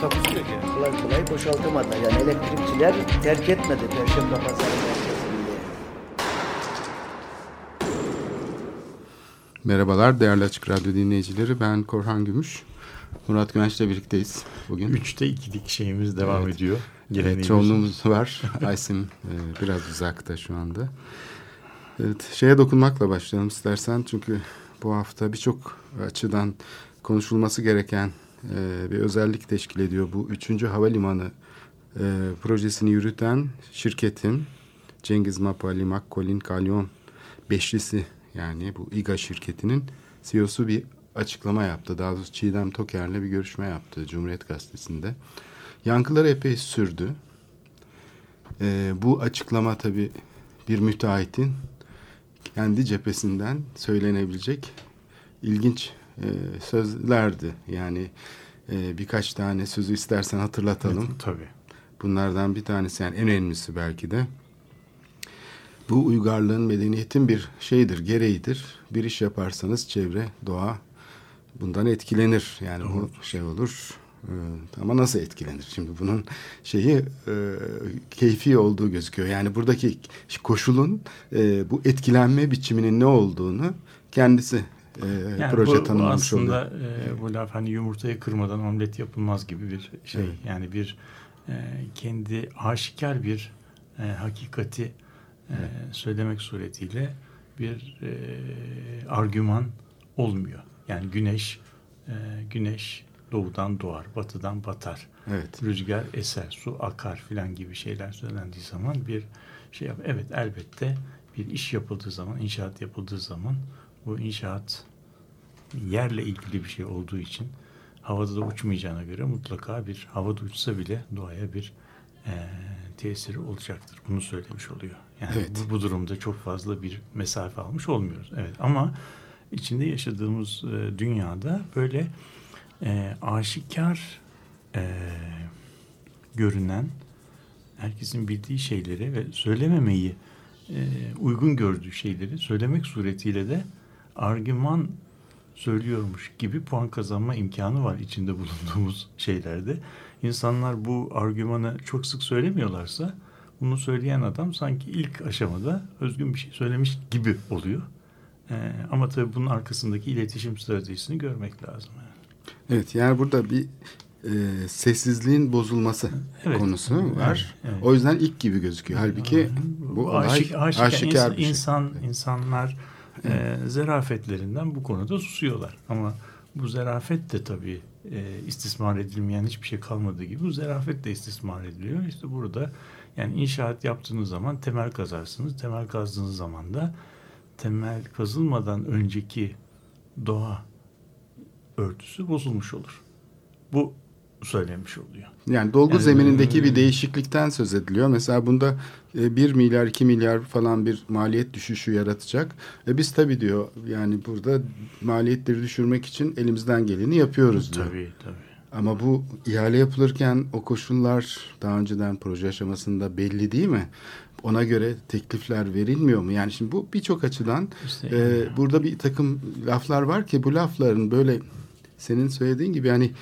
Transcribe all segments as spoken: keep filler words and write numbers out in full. Takusuyor ki. Kolay kolay boşaltamadı. Yani elektrikçiler terk etmedi Perşembe Pazarı merkezinde. Merhabalar değerli Açık Radyo dinleyicileri. Ben Korhan Gümüş. Murat Güvenç'le birlikteyiz bugün. Üçte ikilik şeyimiz devam evet. ediyor. Evet, çoğunluğumuz var. Ayşin e, biraz uzakta şu anda. Evet, şeye dokunmakla başlayalım istersen. Çünkü bu hafta birçok açıdan konuşulması gereken e, bir özellik teşkil ediyor. Bu üçüncü havalimanı e, projesini yürüten şirketin Cengiz Mapali, Makkolin, Kalyon beşlisi yani bu I G A şirketinin C E O'su bir açıklama yaptı. Daha doğrusu Çiğdem Toker'le bir görüşme yaptı Cumhuriyet gazetesinde. Yankıları epey sürdü. E, bu açıklama tabii bir müteahhitin kendi cephesinden söylenebilecek ilginç e, sözlerdi. Yani e, birkaç tane sözü istersen hatırlatalım. Evet, tabii. Bunlardan bir tanesi yani en önemlisi belki de. Bu uygarlığın, medeniyetin bir şeyidir, gereğidir. Bir iş yaparsanız çevre, doğa bundan etkilenir. Yani Doğru. bu şey olur. E, ama nasıl etkilenir? Şimdi bunun şeyi e, keyfi olduğu gözüküyor. Yani buradaki koşulun e, bu etkilenme biçiminin ne olduğunu kendisi e, yani proje bu, tanımlamış oluyor. Aslında e, bu laf hani yumurtayı kırmadan omlet yapılmaz gibi bir şey. Evet. Yani bir e, kendi aşikar bir e, hakikati e, evet. söylemek suretiyle bir e, argüman olmuyor. Yani güneş e, güneş doğudan doğar, batıdan batar, evet. rüzgar eser, su akar filan gibi şeyler söylendiği zaman bir şey yap. Evet elbette bir iş yapıldığı zaman, inşaat yapıldığı zaman bu inşaat yerle ilgili bir şey olduğu için havada da uçmayacağına göre mutlaka bir havada uçsa bile doğaya bir e, tesiri olacaktır. Bunu söylemiş oluyor. Yani evet. bu, bu durumda çok fazla bir mesafe almış olmuyoruz. Evet ama içinde yaşadığımız e, dünyada böyle E, aşikar e, görünen herkesin bildiği şeyleri ve söylememeyi e, uygun gördüğü şeyleri söylemek suretiyle de argüman söylüyormuş gibi puan kazanma imkanı var içinde bulunduğumuz şeylerde. İnsanlar bu argümanı çok sık söylemiyorlarsa bunu söyleyen adam sanki ilk aşamada özgün bir şey söylemiş gibi oluyor. E, ama tabii bunun arkasındaki iletişim stratejisini görmek lazım. Yani. Evet yani burada bir e, sessizliğin bozulması evet, konusu var. Evet, evet. O yüzden ilk gibi gözüküyor. Halbuki bu, bu olay aşik, aşikar, aşikar bir insan, şey. İnsanlar evet. e, zarafetlerinden bu konuda susuyorlar. Ama bu zarafet de tabii e, istismar edilmeyen hiçbir şey kalmadığı gibi bu zarafet de istismar ediliyor. İşte burada yani inşaat yaptığınız zaman temel kazarsınız. Temel kazdığınız zaman da temel kazılmadan önceki doğa örtüsü bozulmuş olur. Bu söylenmiş oluyor. Yani dolgu yani, zeminindeki bir değişiklikten söz ediliyor. Mesela bunda bir milyar, iki milyar falan bir maliyet düşüşü yaratacak. E biz tabii diyor yani burada maliyetleri düşürmek için elimizden geleni yapıyoruz diyor. Tabii tabii. Ama bu ihale yapılırken o koşullar daha önceden proje aşamasında belli değil mi? Ona göre teklifler verilmiyor mu? Yani şimdi bu birçok açıdan işte, e, yani. burada bir takım laflar var ki bu lafların böyle senin söylediğin gibi yani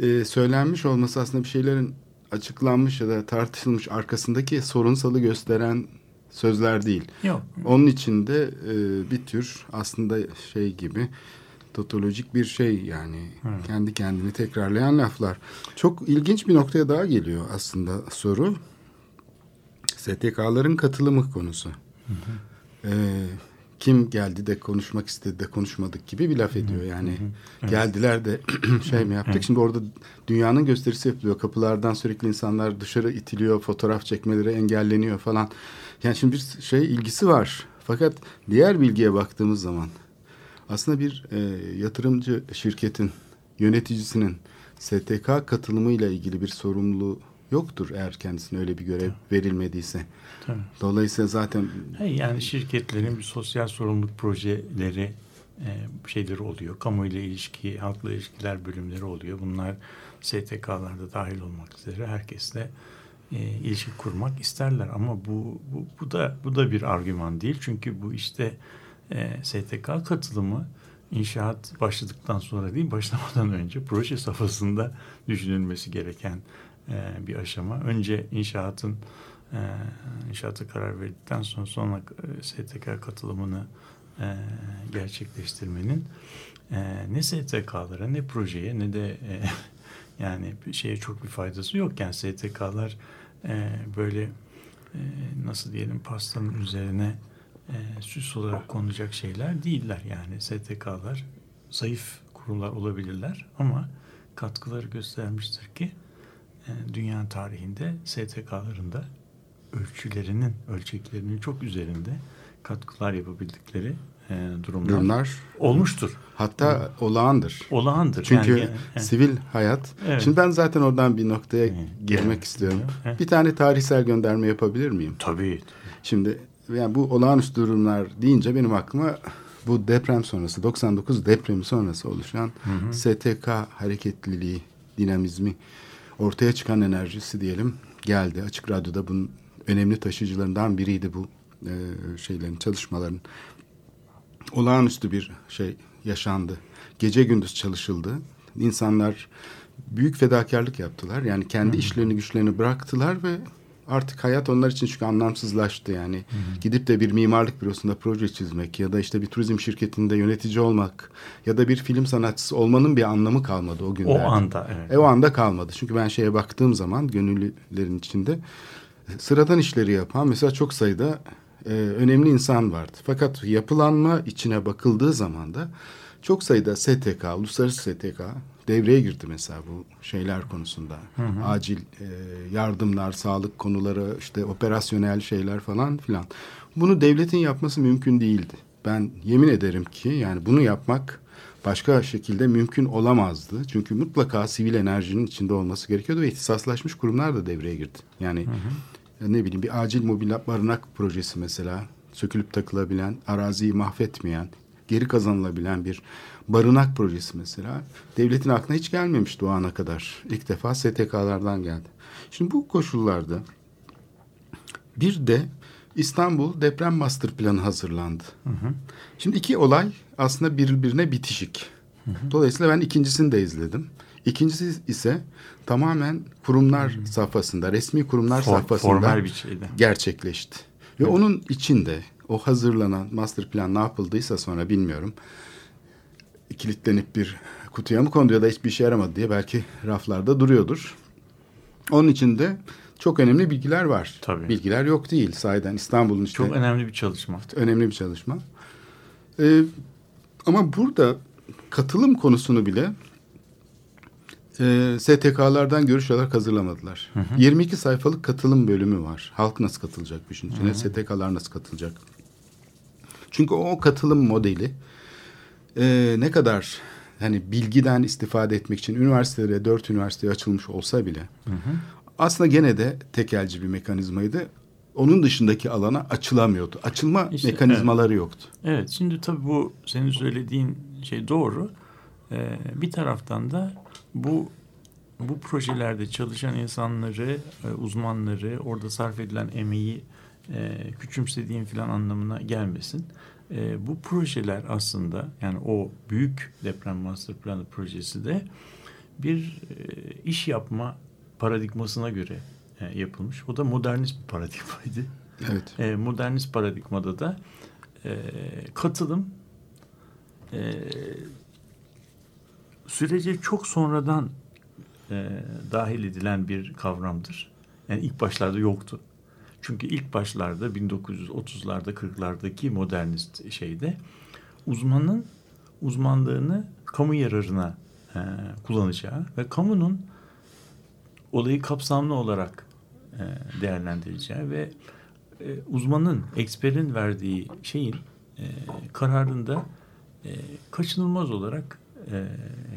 e, söylenmiş olması aslında bir şeylerin açıklanmış ya da tartışılmış arkasındaki sorunsalı gösteren sözler değil. Yok. Onun içinde e, bir tür aslında şey gibi totolojik bir şey yani hmm. kendi kendini tekrarlayan laflar. Çok ilginç bir noktaya daha geliyor aslında soru. S T K'ların katılımı konusu. Hı hı. Ee, kim geldi de konuşmak istedi de konuşmadık gibi bir laf ediyor. Yani hı hı. Evet. geldiler de şey mi yaptık? Hı hı. Şimdi orada dünyanın gösterisi yapılıyor. Kapılardan sürekli insanlar dışarı itiliyor. Fotoğraf çekmeleri engelleniyor falan. Yani şimdi bir şey ilgisi var. Fakat diğer bilgiye baktığımız zaman aslında bir e, yatırımcı şirketin yöneticisinin S T K katılımıyla ilgili bir sorumluluğu yoktur eğer kendisine öyle bir görev Tabii. verilmediyse. Tabii. Dolayısıyla zaten... Yani şirketlerin bir sosyal sorumluluk projeleri şeyleri oluyor. Kamuyla ilişki, halkla ilişkiler bölümleri oluyor. Bunlar S T K'larda dahil olmak üzere herkesle e, ilişki kurmak isterler. Ama bu, bu bu da bu da bir argüman değil. Çünkü bu işte e, S T K katılımı inşaat başladıktan sonra değil, başlamadan önce proje safhasında düşünülmesi gereken e, bir aşama. Önce inşaatın e, inşaata karar verdikten sonra sonra S T K katılımını E, gerçekleştirmenin e, ne S T K'lara ne projeye ne de e, yani şeye çok bir faydası yok. Yani S T K'lar e, böyle e, nasıl diyelim pastanın üzerine e, süs olarak konulacak şeyler değiller. Yani S T K'lar zayıf kurumlar olabilirler ama katkıları göstermiştir ki e, dünya tarihinde S T K'ların da ölçülerinin ölçeklerinin çok üzerinde katkılar yapabildikleri e, durumlar, durumlar olmuştur. Hatta yani, olağandır. Olağandır. Çünkü yani, yani, sivil hayat. Evet. Şimdi ben zaten oradan bir noktaya evet. girmek evet. istiyorum. Evet. Bir tane tarihsel gönderme yapabilir miyim? Tabii. Şimdi yani bu olağanüstü durumlar deyince benim aklıma bu deprem sonrası, doksan dokuz depremi sonrası oluşan hı hı. S T K hareketliliği, dinamizmi, ortaya çıkan enerjisi diyelim geldi. Açık Radyo'da bunun önemli taşıyıcılarından biriydi bu. Şeylerin, çalışmaların olağanüstü bir şey yaşandı. Gece gündüz çalışıldı. İnsanlar büyük fedakarlık yaptılar. Yani kendi Hı-hı. işlerini güçlerini bıraktılar ve artık hayat onlar için çünkü anlamsızlaştı. Yani Hı-hı. gidip de bir mimarlık bürosunda proje çizmek ya da işte bir turizm şirketinde yönetici olmak ya da bir film sanatçısı olmanın bir anlamı kalmadı o günlerde. O anda. Evet. E, o anda kalmadı. Çünkü ben şeye baktığım zaman gönüllülerin içinde sıradan işleri yapan mesela çok sayıda Ee, önemli insan vardı. Fakat yapılanma içine bakıldığı zaman da çok sayıda S T K, uluslararası S T K devreye girdi mesela bu şeyler konusunda. Hı hı. Acil e, yardımlar, sağlık konuları, işte operasyonel şeyler falan filan. Bunu devletin yapması mümkün değildi. Ben yemin ederim ki yani bunu yapmak başka şekilde mümkün olamazdı. Çünkü mutlaka sivil enerjinin içinde olması gerekiyordu ve ihtisaslaşmış kurumlar da devreye girdi. Yani hı hı. ne bileyim bir acil mobil barınak projesi mesela sökülüp takılabilen, araziyi mahvetmeyen, geri kazanılabilen bir barınak projesi mesela devletin aklına hiç gelmemişti o ana kadar. İlk defa S T K'lardan geldi. Şimdi bu koşullarda bir de İstanbul deprem master planı hazırlandı. Hı hı. Şimdi iki olay aslında birbirine bitişik. Hı hı. Dolayısıyla ben ikincisini de izledim. İkincisi ise tamamen kurumlar hmm. safhasında, resmi kurumlar For, safhasında gerçekleşti. Ve evet. onun içinde o hazırlanan master plan ne yapıldıysa sonra bilmiyorum. Kilitlenip bir kutuya mı kondu ya da hiçbir işe yaramadı diye belki raflarda duruyordur. Onun içinde çok önemli bilgiler var. Tabii. Bilgiler yok değil sahiden İstanbul'un işte. Çok önemli bir çalışma. Önemli bir çalışma. Ee, ama burada katılım konusunu bile... S T K'lardan görüş alarak hazırlamadılar. Hı hı. yirmi iki sayfalık katılım bölümü var. Halk nasıl katılacak bu işin içine? S T K'lar nasıl katılacak? Çünkü o katılım modeli e, ne kadar hani bilgiden istifade etmek için üniversitelere, dört üniversiteye açılmış olsa bile hı hı. aslında gene de tekelci bir mekanizmaydı. Onun dışındaki alana açılamıyordu. Açılma işte, mekanizmaları evet. yoktu. Evet. Şimdi tabii bu senin söylediğin şey doğru. Ee, bir taraftan da Bu bu projelerde çalışan insanları, uzmanları, orada sarf edilen emeği e, küçümsediğim falan anlamına gelmesin. E, bu projeler aslında yani o büyük deprem master planı projesi de bir e, iş yapma paradigmasına göre e, yapılmış. O da modernist bir paradigmaydı. Evet. E, modernist paradigmada da e, katılım e, sürece çok sonradan e, dahil edilen bir kavramdır. Yani ilk başlarda yoktu. Çünkü ilk başlarda bin dokuz yüz otuzlarda kırklardaki modernist şeyde uzmanın uzmanlığını kamu yararına e, kullanacağı ve kamunun olayı kapsamlı olarak e, değerlendireceği ve e, uzmanın, eksperin verdiği şeyin e, kararında e, kaçınılmaz olarak e,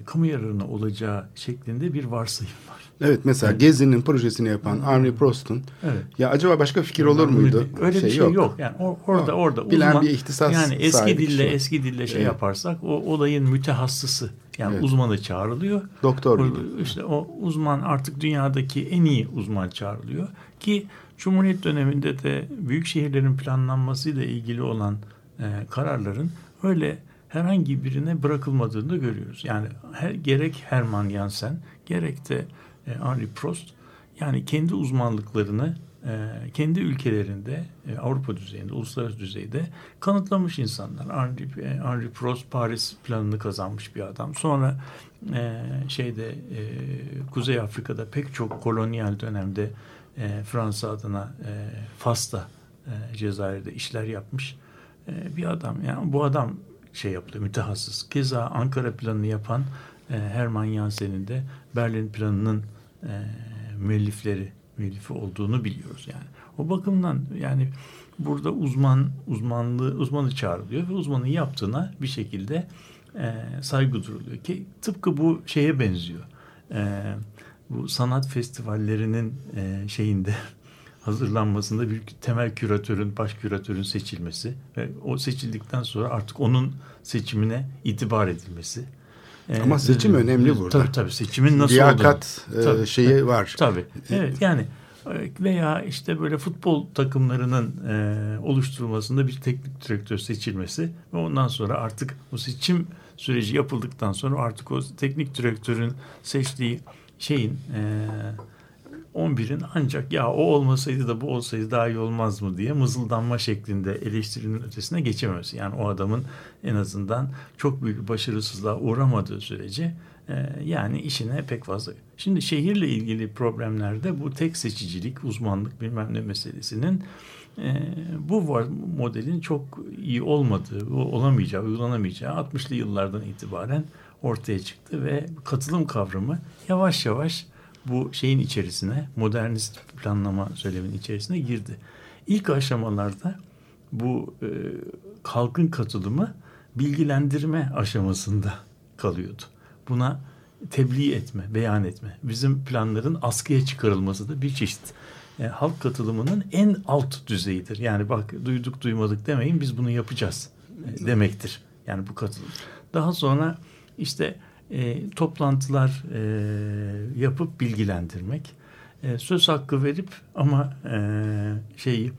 kamu yararına olacağı şeklinde bir varsayım var. Evet, mesela evet. Gezi'nin projesini yapan Henri Prost'un evet. ya acaba başka fikir olur yani, muydu? Öyle şey bir şey yok. yok. Yani or, orada o, orada bilen uzman, bir ihtisas yani eski dille şey. eski dille şey evet. yaparsak o olayın mütehassısı yani evet. uzmanı çağrılıyor. Doktor o, işte o uzman artık dünyadaki en iyi uzman çağrılıyor ki Cumhuriyet döneminde de büyük şehirlerin planlanmasıyla ilgili olan e, kararların öyle herhangi birine bırakılmadığını da görüyoruz. Yani her, gerek Hermann Jansen gerek de e, Henri Prost yani kendi uzmanlıklarını e, kendi ülkelerinde e, Avrupa düzeyinde, uluslararası düzeyde kanıtlamış insanlar. Henri, e, Henri Prost Paris planını kazanmış bir adam. Sonra e, şeyde e, Kuzey Afrika'da pek çok kolonyal dönemde e, Fransa adına e, Fas'ta e, Cezayir'de işler yapmış e, bir adam. Yani bu adam şey yaptı, mütehassıs. Keza Ankara planını yapan e, Hermann Jansen'in de Berlin planının e, müellifleri, müellifi olduğunu biliyoruz yani. O bakımdan yani burada uzman, uzmanlığı, uzmanı çağrılıyor ve uzmanın yaptığına bir şekilde e, saygı duruluyor ki tıpkı bu şeye benziyor. E, bu sanat festivallerinin e, şeyinde hazırlanmasında bir temel küratörün, baş küratörün seçilmesi ve o seçildikten sonra artık onun seçimine itibar edilmesi. Ama ee, seçim e, önemli burada. Tabii tabii seçimin nasıl liyakat olduğunu. Liyakat e, şeyi var. Tabii. Evet yani veya işte böyle futbol takımlarının e, oluşturulmasında bir teknik direktör seçilmesi ve ondan sonra artık o seçim süreci yapıldıktan sonra artık o teknik direktörün seçtiği şeyin e, on birin ancak ya o olmasaydı da bu olsaydı daha iyi olmaz mı diye mızıldanma şeklinde eleştirinin ötesine geçememesi. Yani o adamın en azından çok büyük başarısızlığa uğramadığı sürece e, yani işine pek fazla. Şimdi şehirle ilgili problemlerde bu tek seçicilik, uzmanlık bilmem ne meselesinin e, bu var, modelin çok iyi olmadığı, olamayacağı, uygulanamayacağı altmışlı yıllardan itibaren ortaya çıktı ve katılım kavramı yavaş yavaş bu şeyin içerisine, modernist planlama söyleminin içerisine girdi. İlk aşamalarda bu e, halkın katılımı bilgilendirme aşamasında kalıyordu. Buna tebliğ etme, beyan etme. Bizim planların askıya çıkarılması da bir çeşit. E, halk katılımının en alt düzeyidir. Yani bak duyduk duymadık demeyin biz bunu yapacağız e, demektir. Yani bu katılım. Daha sonra işte E, toplantılar e, yapıp bilgilendirmek, e, söz hakkı verip ama e, şeyi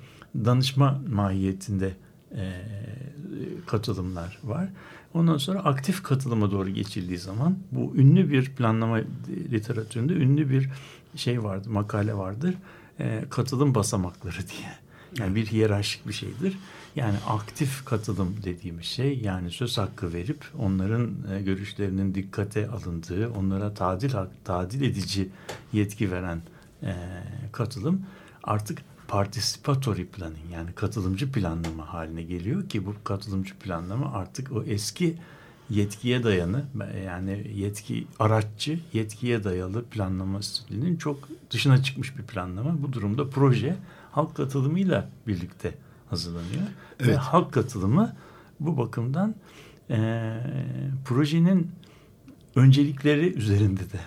danışma mahiyetinde e, katılımlar var. Ondan sonra aktif katılıma doğru geçildiği zaman bu ünlü bir planlama literatüründe ünlü bir şey vardır, makale vardır, e, katılım basamakları diye. Yani bir hiyerarşik bir şeydir. Yani aktif katılım dediğimiz şey yani söz hakkı verip onların görüşlerinin dikkate alındığı, onlara tadil tadil edici yetki veren e, katılım artık participatory planning yani katılımcı planlama haline geliyor ki bu katılımcı planlama artık o eski yetkiye dayanı yani yetki araççı yetkiye dayalı planlama stilinin çok dışına çıkmış bir planlama. Bu durumda proje halk katılımıyla birlikte hazırlanıyor. Evet. Ve halk katılımı bu bakımdan e, projenin öncelikleri üzerinde de.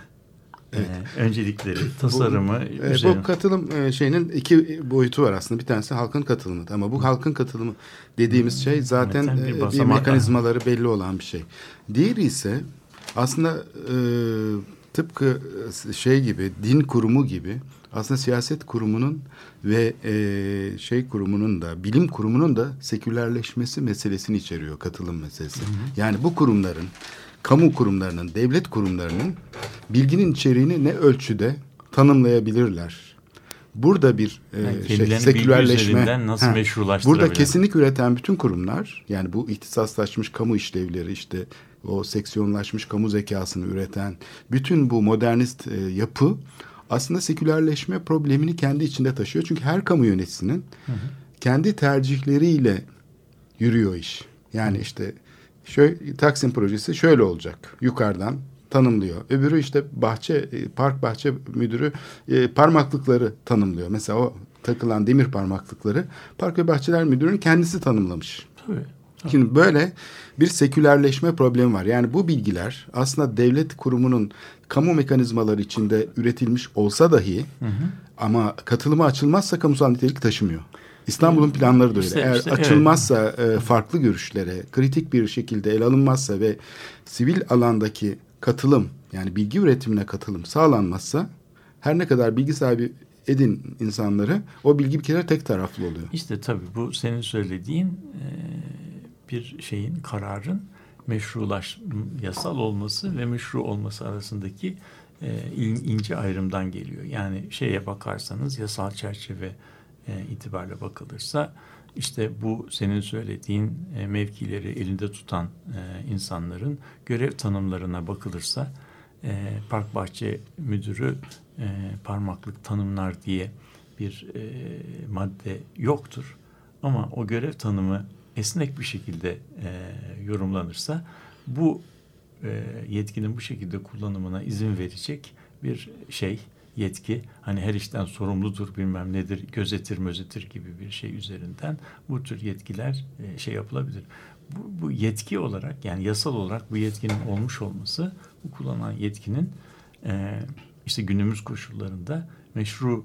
Evet. E, öncelikleri, tasarımı bu, üzerinde. Bu katılım şeyinin iki boyutu var aslında. Bir tanesi halkın katılımı. Ama bu halkın katılımı dediğimiz şey zaten evet, bir, bir mekanizmaları belli olan bir şey. Diğeri ise aslında e, tıpkı şey gibi, din kurumu gibi aslında siyaset kurumunun ve e, şey kurumunun da bilim kurumunun da sekülerleşmesi meselesini içeriyor katılım meselesi. Hı hı. Yani bu kurumların, kamu kurumlarının, devlet kurumlarının bilginin içeriğini ne ölçüde tanımlayabilirler? Burada bir e, yani şey, sekülerleşme. Nasıl burada kesinlik üreten bütün kurumlar yani bu ihtisaslaşmış kamu işlevleri işte o seksiyonlaşmış kamu zekasını üreten bütün bu modernist e, yapı aslında sekülerleşme problemini kendi içinde taşıyor. Çünkü her kamu yöneticisinin hı hı. kendi tercihleriyle yürüyor iş. Yani hı. işte şöyle, Taksim projesi şöyle olacak yukarıdan tanımlıyor. Öbürü işte bahçe park bahçe müdürü e, parmaklıkları tanımlıyor. Mesela o takılan demir parmaklıkları park ve bahçeler müdürünün kendisi tanımlamış. Tabii. Şimdi böyle bir sekülerleşme problemi var. Yani bu bilgiler aslında devlet kurumunun kamu mekanizmaları içinde üretilmiş olsa dahi hı hı. ama katılıma açılmazsa kamusal nitelik taşımıyor. İstanbul'un planları da öyle. İşte, Eğer işte, açılmazsa evet. farklı görüşlere kritik bir şekilde ele alınmazsa ve sivil alandaki katılım yani bilgi üretimine katılım sağlanmazsa her ne kadar bilgi sahibi edin insanları o bilgi bir kere tek taraflı oluyor. İşte tabii bu senin söylediğin e, bir şeyin kararın meşrulaş yasal olması ve meşru olması arasındaki e, ince ayrımdan geliyor. Yani şeye bakarsanız yasal çerçeve e, itibariyle bakılırsa işte bu senin söylediğin e, mevkileri elinde tutan e, insanların görev tanımlarına bakılırsa e, park bahçe müdürü E, parmaklık tanımlar diye bir e, madde yoktur. Ama o görev tanımı esnek bir şekilde e, yorumlanırsa bu e, yetkinin bu şekilde kullanımına izin verecek bir şey, yetki. Hani her işten sorumludur bilmem nedir, gözetir mözetir gibi bir şey üzerinden bu tür yetkiler e, şey yapılabilir. Bu, bu yetki olarak yani yasal olarak bu yetkinin olmuş olması bu kullanılan yetkinin e, İşte günümüz koşullarında meşru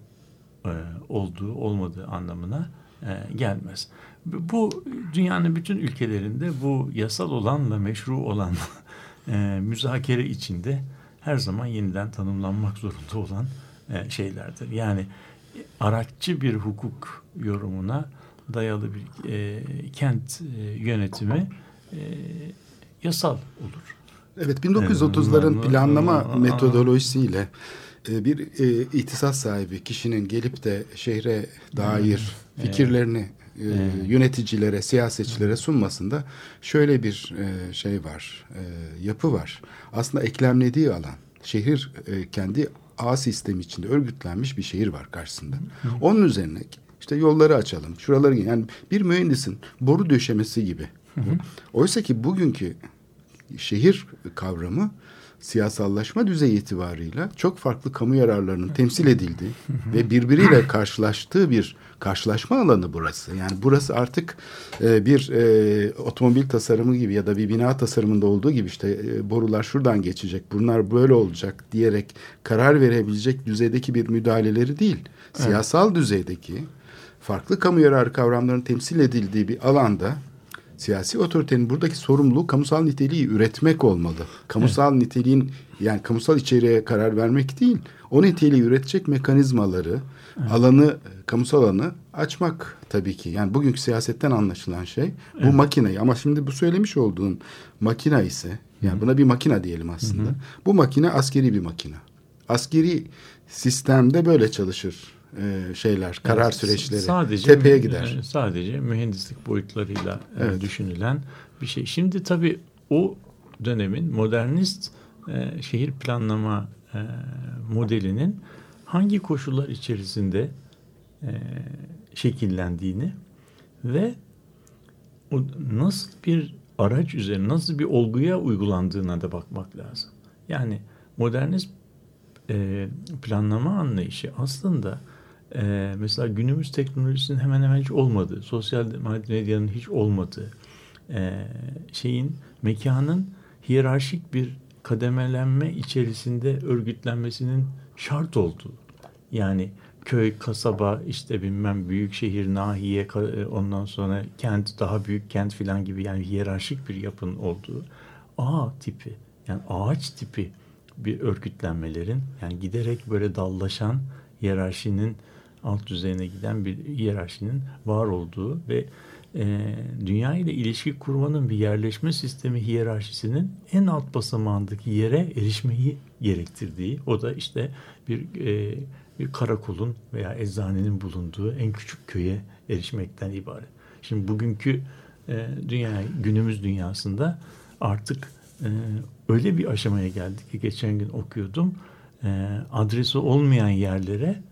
e, olduğu, olmadığı anlamına e, gelmez. Bu dünyanın bütün ülkelerinde bu yasal olanla meşru olan e, müzakere içinde her zaman yeniden tanımlanmak zorunda olan e, şeylerdir. Yani araççı bir hukuk yorumuna dayalı bir e, kent e, yönetimi e, yasal olur. Evet, bin dokuz yüz otuzların planlama metodolojisiyle bir e, ihtisas sahibi kişinin gelip de şehre dair fikirlerini e, yöneticilere, siyasetçilere sunmasında şöyle bir e, şey var, e, yapı var. Aslında eklemlediği alan, şehir e, kendi ağ sistemi içinde örgütlenmiş bir şehir var karşısında. Onun üzerine işte yolları açalım, şuraları yani bir mühendisin boru döşemesi gibi. Oysa ki bugünkü şehir kavramı siyasallaşma düzeyi itibarıyla çok farklı kamu yararlarının temsil edildiği ve birbiriyle karşılaştığı bir karşılaşma alanı burası. Yani burası artık e, bir e, otomobil tasarımı gibi ya da bir bina tasarımında olduğu gibi işte e, borular şuradan geçecek, bunlar böyle olacak diyerek karar verebilecek düzeydeki bir müdahaleleri değil. Siyasal evet. düzeydeki farklı kamu yararı kavramlarının temsil edildiği bir alanda siyasi otoritenin buradaki sorumluluğu kamusal niteliği üretmek olmalı. Kamusal evet. niteliğin yani kamusal içeriğe karar vermek değil, o niteliği üretecek mekanizmaları, evet. alanı, kamusal alanı açmak tabii ki. Yani bugünkü siyasetten anlaşılan şey bu evet. makineyi ama şimdi bu söylemiş olduğun makine ise yani Hı-hı. buna bir makine diyelim aslında. Hı-hı. Bu makine askeri bir makine. Askeri sistemde böyle çalışır. şeyler, karar evet, süreçleri sadece, tepeye gider. Sadece mühendislik boyutlarıyla evet. düşünülen bir şey. Şimdi tabii o dönemin modernist e, şehir planlama e, modelinin hangi koşullar içerisinde e, şekillendiğini ve o nasıl bir araç üzerine, nasıl bir olguya uygulandığına da bakmak lazım. Yani modernist e, planlama anlayışı aslında Ee, mesela günümüz teknolojisinin hemen hemen hiç olmadığı, sosyal medyanın hiç olmadığı, e, şeyin, mekanın hiyerarşik bir kademelenme içerisinde örgütlenmesinin şart olduğu. Yani köy, kasaba, işte bilmem büyük şehir, nahiye, ondan sonra kent, daha büyük kent filan gibi yani hiyerarşik bir yapının olduğu. Ağ tipi, yani ağaç tipi bir örgütlenmelerin, yani giderek böyle dallaşan hiyerarşinin alt düzeyine giden bir hiyerarşinin var olduğu ve e, dünya ile ilişki kurmanın bir yerleşme sistemi hiyerarşisinin en alt basamağındaki yere erişmeyi gerektirdiği, o da işte bir, e, bir karakolun veya eczanenin bulunduğu en küçük köye erişmekten ibaret. Şimdi bugünkü e, dünya, günümüz dünyasında artık e, öyle bir aşamaya geldik ki geçen gün okuyordum, e, adresi olmayan yerlere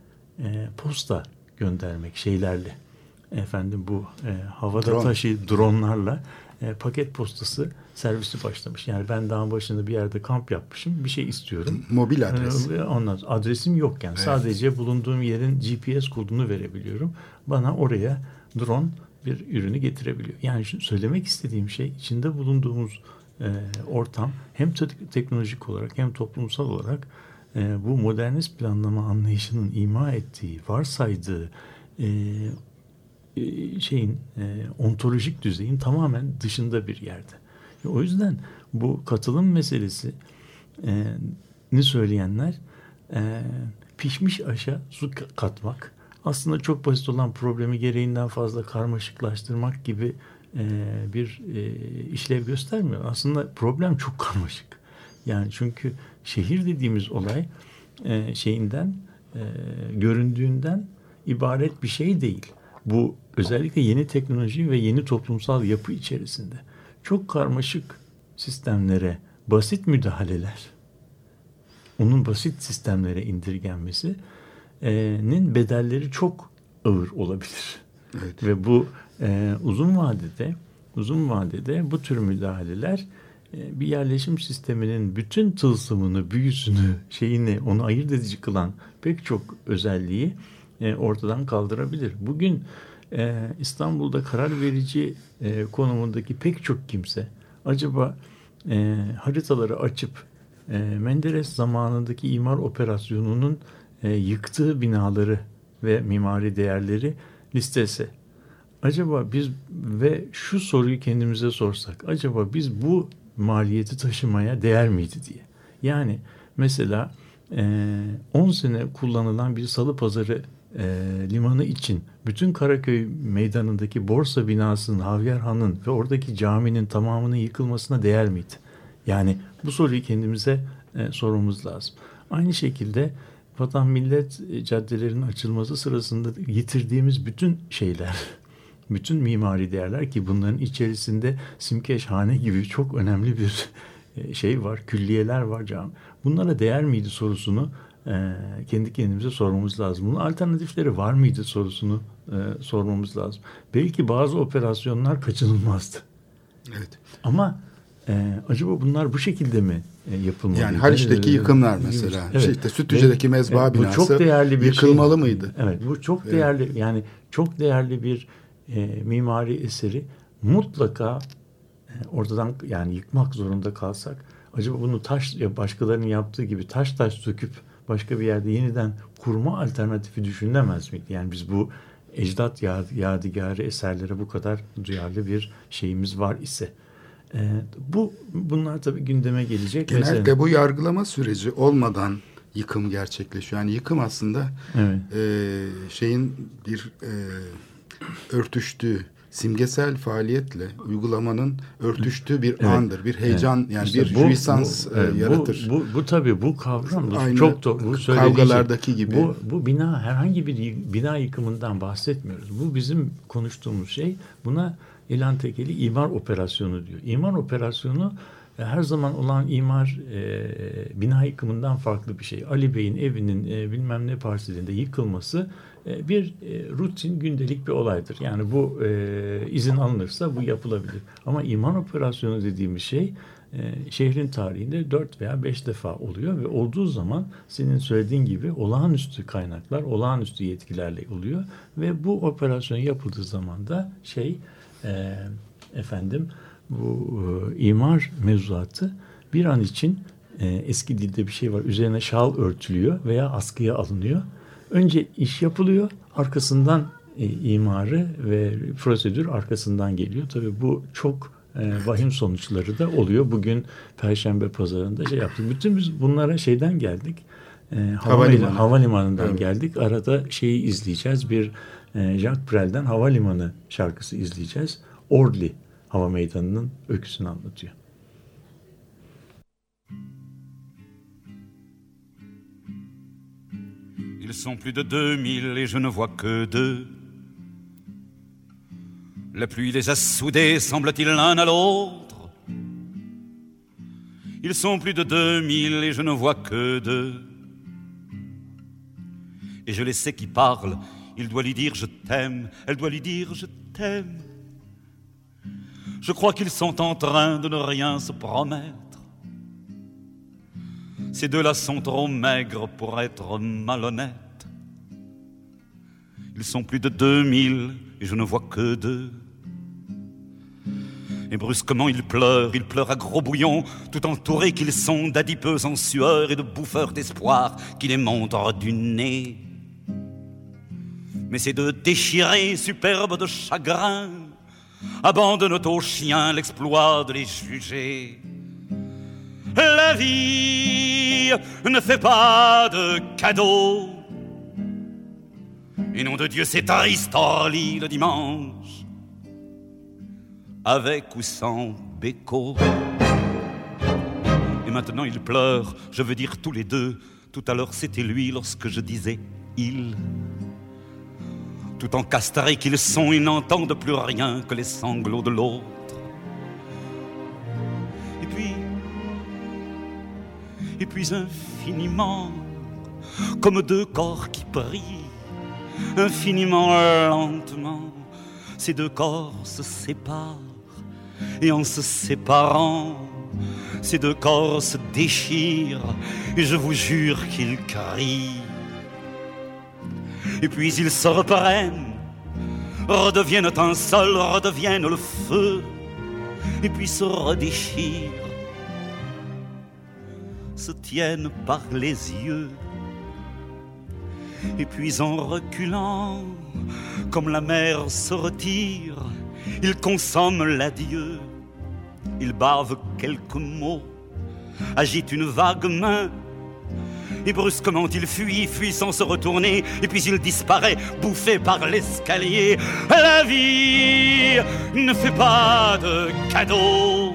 E, posta göndermek şeylerle efendim bu e, havada Drone. taşı dronlarla e, paket postası servisi başlamış. Yani ben dağın başında bir yerde kamp yapmışım, bir şey istiyorum. Mobil adres. E, ondan sonra, adresim yok yani. Evet. Sadece bulunduğum yerin G P S kodunu verebiliyorum. Bana oraya drone bir ürünü getirebiliyor. Yani söylemek istediğim şey, içinde bulunduğumuz e, ortam hem te- teknolojik olarak hem toplumsal olarak e, bu modernist planlama anlayışının ima ettiği, varsaydığı e, şeyin e, ontolojik düzeyin tamamen dışında bir yerde. E, o yüzden bu katılım meselesi e, ni söyleyenler e, pişmiş aşa su katmak, aslında çok basit olan problemi gereğinden fazla karmaşıklaştırmak gibi e, bir e, işlev göstermiyor. Aslında problem çok karmaşık. Yani çünkü şehir dediğimiz olay e, şeyinden, e, göründüğünden ibaret bir şey değil. Bu özellikle yeni teknoloji ve yeni toplumsal yapı içerisinde çok karmaşık sistemlere basit müdahaleler, onun basit sistemlere indirgenmesi nin bedelleri çok ağır olabilir. Evet. Ve bu e, uzun vadede uzun vadede bu tür müdahaleler e, bir yerleşim sisteminin bütün tılsımını, büyüsünü, şeyini, onu ayırt edici kılan pek çok özelliği e, ortadan kaldırabilir. Bugün e, İstanbul'da karar verici e, konumundaki pek çok kimse acaba e, haritaları açıp e, Menderes zamanındaki imar operasyonunun E, yıktığı binaları ve mimari değerleri listesi. Acaba biz ve şu soruyu kendimize sorsak, acaba biz bu maliyeti taşımaya değer miydi diye. Yani mesela on e, sene kullanılan bir salı pazarı e, limanı için bütün Karaköy meydanındaki borsa binasının, Havyarhan'ın ve oradaki caminin tamamının yıkılmasına değer miydi? Yani bu soruyu kendimize e, sormamız lazım. Aynı şekilde Vatan Millet caddelerinin açılması sırasında yitirdiğimiz bütün şeyler, bütün mimari değerler ki bunların içerisinde Simkeşhane gibi çok önemli bir şey var, külliyeler var canım. Bunlara değer miydi sorusunu kendi kendimize sormamız lazım. Bunun alternatifleri var mıydı sorusunu sormamız lazım. Belki bazı operasyonlar kaçınılmazdı. Evet. Ama Ee, acaba bunlar bu şekilde mi e, yapılmalı? Yani Haliç'teki ee, yıkımlar mesela. Evet. Şey işte Sütlüce'deki mezba e, binası çok değerli bir yıkılmalı şey mıydı? Evet, bu çok evet. değerli, yani çok değerli bir e, mimari eseri mutlaka e, ortadan, yani yıkmak zorunda kalsak, acaba bunu taş, başkalarının yaptığı gibi taş taş söküp başka bir yerde yeniden kurma alternatifi düşünülemez miydi? Yani biz bu ecdat yadigarı eserlere bu kadar duyarlı bir şeyimiz var ise. Evet, bu bunlar tabii gündeme gelecek. Genelde mesela bu yargılama süreci olmadan yıkım gerçekleşiyor. Yani yıkım aslında evet. e, şeyin bir e, örtüştüğü, simgesel faaliyetle uygulamanın örtüştüğü bir evet. andır. Bir heyecan evet. yani işte bir jouissance e, yaratır. Bu, bu, bu tabii bu kavram. Aynı çok da, bu kavgalardaki gibi. Bu, bu bina, herhangi bir bina yıkımından bahsetmiyoruz. Bu bizim konuştuğumuz şey. Buna İlan Tekeli imar operasyonu diyor. İmar operasyonu her zaman olan imar e, bina yıkımından farklı bir şey. Ali Bey'in evinin e, bilmem ne parselinde yıkılması e, bir e, rutin, gündelik bir olaydır. Yani bu e, izin alınırsa bu yapılabilir. Ama imar operasyonu dediğimiz şey e, şehrin tarihinde dört veya beş defa oluyor ve olduğu zaman senin söylediğin gibi olağanüstü kaynaklar, olağanüstü yetkilerle oluyor ve bu operasyon yapıldığı zaman da şey E, efendim bu e, imar mevzuatı bir an için e, eski dilde bir şey var, üzerine şal örtülüyor veya askıya alınıyor. Önce iş yapılıyor, arkasından e, imarı ve prosedür arkasından geliyor. Tabii bu çok e, vahim sonuçları da oluyor. Bugün Perşembe pazarında şey yaptık. Bütün biz bunlara şeyden geldik. E, havalimanı. Havalimanından evet. geldik. Arada şeyi izleyeceğiz. Bir Jacques Brel'den Havalimanı şarkısı izleyeceğiz. Orly Hava Meydanı'nın öyküsünü anlatıyor. Ils sont plus de deux mille et je ne vois que deux. La pluie les a soudés, semble-t-il, l'un à l'autre. Ils sont plus de deux mille et je ne vois que deux. Et je les sais qui parlent. Il doit lui dire je t'aime, elle doit lui dire je t'aime. Je crois qu'ils sont en train de ne rien se promettre. Ces deux-là sont trop maigres pour être malhonnêtes. Ils sont plus de deux mille et je ne vois que deux. Et brusquement ils pleurent, ils pleurent à gros bouillons, tout entourés qu'ils sont d'adipeux en sueur et de bouffeurs d'espoir qui les montent hors du nez. Mais ces deux déchirés, superbes de chagrin, abandonnent aux chiens l'exploit de les juger. La vie ne fait pas de cadeaux. Et nom de Dieu, c'est triste Orly le dimanche, avec ou sans béco. Et maintenant ils pleurent, je veux dire tous les deux. Tout à l'heure c'était lui lorsque je disais il. Tout encastrés qu'ils sont, ils n'entendent plus rien que les sanglots de l'autre. Et puis, et puis infiniment, comme deux corps qui prient, infiniment lentement, ces deux corps se séparent. Et en se séparant, ces deux corps se déchirent. Et je vous jure qu'ils crient. Et puis ils se reprennent, redeviennent un seul, redeviennent le feu, et puis se redéchirent, se tiennent par les yeux. Et puis en reculant, comme la mer se retire, ils consomment l'adieu, ils bavent quelques mots, agitent une vague main. Et brusquement il fuit, fuit sans se retourner. Et puis il disparaît, bouffé par l'escalier. La vie ne fait pas de cadeaux.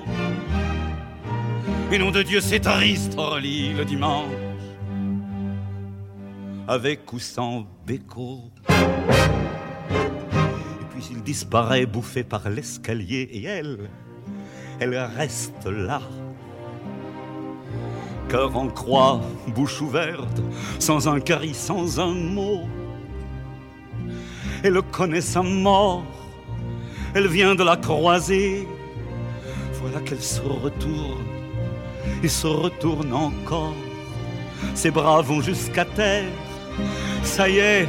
Et nom de Dieu, c'est triste Orly le dimanche, avec ou sans béco. Et puis il disparaît, bouffé par l'escalier. Et elle, elle reste là, cœur en croix, bouche ouverte, sans un cri, sans un mot. Elle connaît sa mort, elle vient de la croiser. Voilà qu'elle se retourne, et se retourne encore. Ses bras vont jusqu'à terre, ça y est,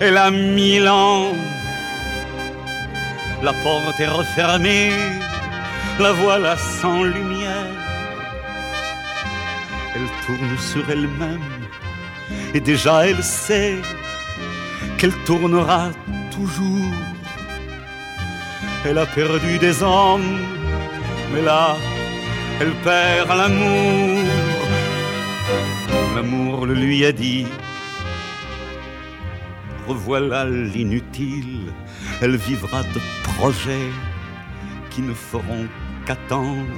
elle a mille ans. La porte est refermée, la voilà sans lumière. Elle tourne sur elle-même, et déjà elle sait qu'elle tournera toujours. Elle a perdu des hommes, mais là, elle perd l'amour. L'amour le lui a dit, revoilà l'inutile. Elle vivra de projets qui ne feront qu'attendre.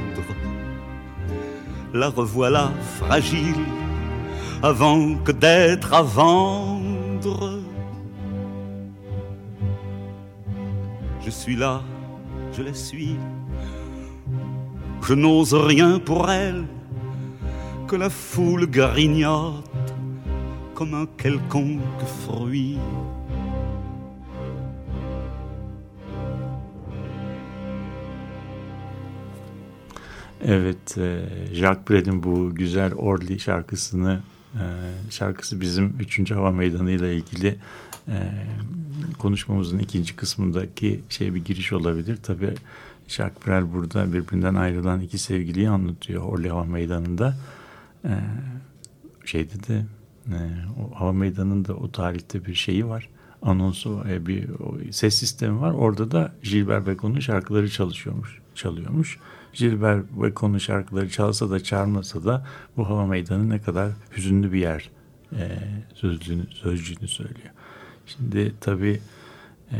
La revoilà fragile, avant que d'être à vendre. Je suis là, je la suis, je n'ose rien pour elle, que la foule grignote comme un quelconque fruit. Evet, Jacques Brel'in bu güzel Orly şarkısını, şarkısı bizim üçüncü Hava Meydanı ile ilgili konuşmamızın ikinci kısmındaki şey bir giriş olabilir. Tabii Jacques Brel burada birbirinden ayrılan iki sevgiliyi anlatıyor Orly Hava Meydanı'nda. Şeyde de, o Hava Meydanı'nda o tarihte bir şeyi var. Anonsu, bir ses sistemi var. Orada da Gilbert Becon'un şarkıları çalışıyormuş, çalıyormuş. Gilbert Becon'un şarkıları çalsa da çağırmasa da bu hava meydanı ne kadar hüzünlü bir yer e, sözcüğünü, sözcüğünü söylüyor. Şimdi tabii e,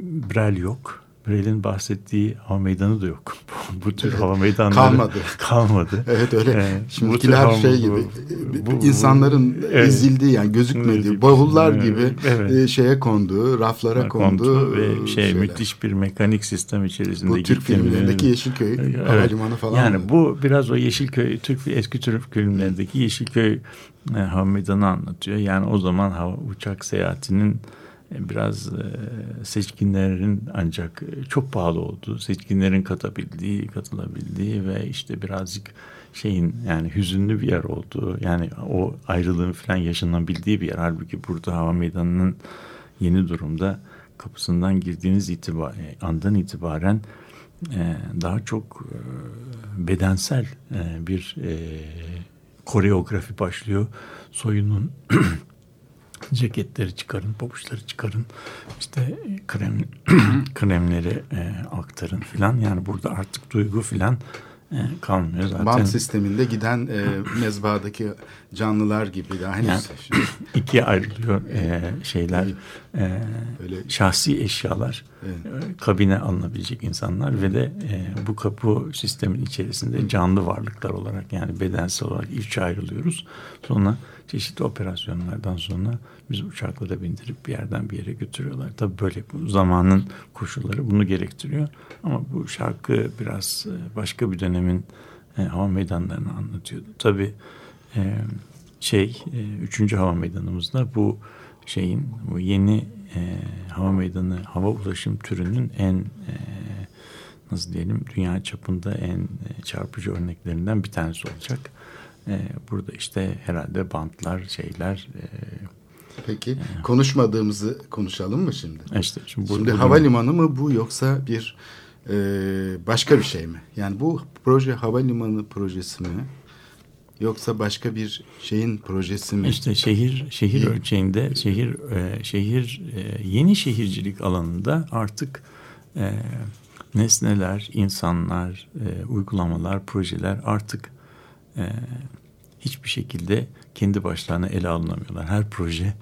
Brel yok. Brel'in bahsettiği hava meydanı da yok. Bu tür evet, hava meydanları kalmadı. kalmadı. Evet öyle. E, Şimdikiler şey gibi bu, bu, insanların evet, ezildiği yani gözükmediği bavullar evet, gibi evet, şeye konduğu, raflara konduğu ve şey şeyler. Müthiş bir mekanik sistem içerisinde. Bu Türk filmlerindeki Yeşilköy evet, havalimanı falan. Yani mı? Bu biraz o Yeşilköy, Türk eski Türk filmlerindeki Yeşilköy e, hava meydanı anlatıyor. Yani o zaman hava uçak seyahatinin biraz seçkinlerin ancak çok pahalı olduğu, seçkinlerin katabildiği, katılabildiği ve işte birazcık şeyin, yani hüzünlü bir yer olduğu, yani o ayrılığın falan yaşanabildiği bir yer. Halbuki burada hava meydanının yeni durumda kapısından girdiğiniz itibar, andan itibaren e, daha çok e, bedensel e, bir e, koreografi başlıyor. Soyunun ceketleri çıkarın, pabuçları çıkarın, işte krem, kremleri e, aktarın filan. Yani burada artık duygu filan e, kalmıyor zaten. Bant sisteminde giden e, mezbahadaki canlılar gibi daha henüz. Yani, ikiye ayrılıyor e, şeyler, e, böyle şahsi eşyalar, evet, e, kabine alınabilecek insanlar ve de e, bu kapı sistemin içerisinde canlı varlıklar olarak, yani bedensel olarak içe ayrılıyoruz. Sonra çeşitli operasyonlardan sonra bizi uçakla da bindirip bir yerden bir yere götürüyorlar. Tabii böyle bu zamanın koşulları bunu gerektiriyor. Ama bu şarkı biraz başka bir dönemin e, hava meydanlarını anlatıyordu. Tabii e, şey e, üçüncü hava meydanımızda bu şeyin, bu yeni e, hava meydanı, hava ulaşım türünün en e, nasıl diyelim, dünya çapında en çarpıcı örneklerinden bir tanesi olacak. Burada işte herhalde bantlar, şeyler. Peki e, konuşmadığımızı konuşalım mı şimdi? İşte şimdi, bu, şimdi bu havalimanı mı bu, yoksa bir e, başka bir şey mi? Yani bu proje havalimanı projesi mi, yoksa başka bir şeyin projesi mi? İşte şehir şehir ölçeğinde şehir e, şehir e, yeni şehircilik alanında artık e, nesneler, insanlar, e, uygulamalar, projeler artık Ee, hiçbir şekilde kendi başlarına ele alınamıyorlar. Her proje